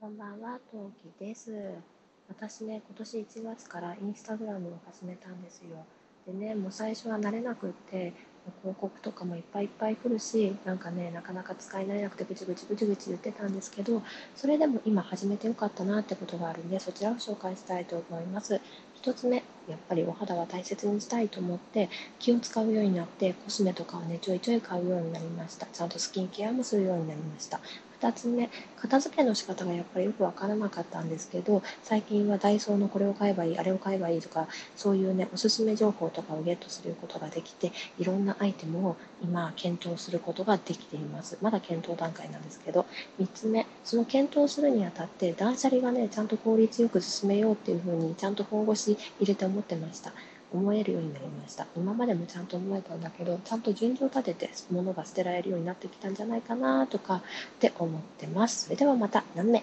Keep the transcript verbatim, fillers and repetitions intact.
こんばんは、トウキです。私ね、今年いちがつからインスタグラムを始めたんですよ。でね、もう最初は慣れなくって、広告とかもいっぱいいっぱい来るし、なんかね、なかなか使い慣れなくてぐちぐちぐちぐち言ってたんですけど、それでも今始めてよかったなってことがあるんで、そちらを紹介したいと思います。一つ目、やっぱりお肌は大切にしたいと思って気を使うようになって、コスメとかをねちょいちょい買うようになりました。ちゃんとスキンケアもするようになりました。ふたつめ、片付けの仕方がやっぱりよくわからなかったんですけど、最近はダイソーのこれを買えばいい、あれを買えばいいとか、そういうねおすすめ情報とかをゲットすることができて、いろんなアイテムを今検討することができています。まだ検討段階なんですけど。みっつめ、その検討するにあたって断捨離がねちゃんと効率よく進めようっていうふうにちゃんと本腰入れて思ってました。思えるようになりました。今までもちゃんと思えたんだけど、ちゃんと順序を立てて物が捨てられるようになってきたんじゃないかなとかって思ってます。それではまた何名。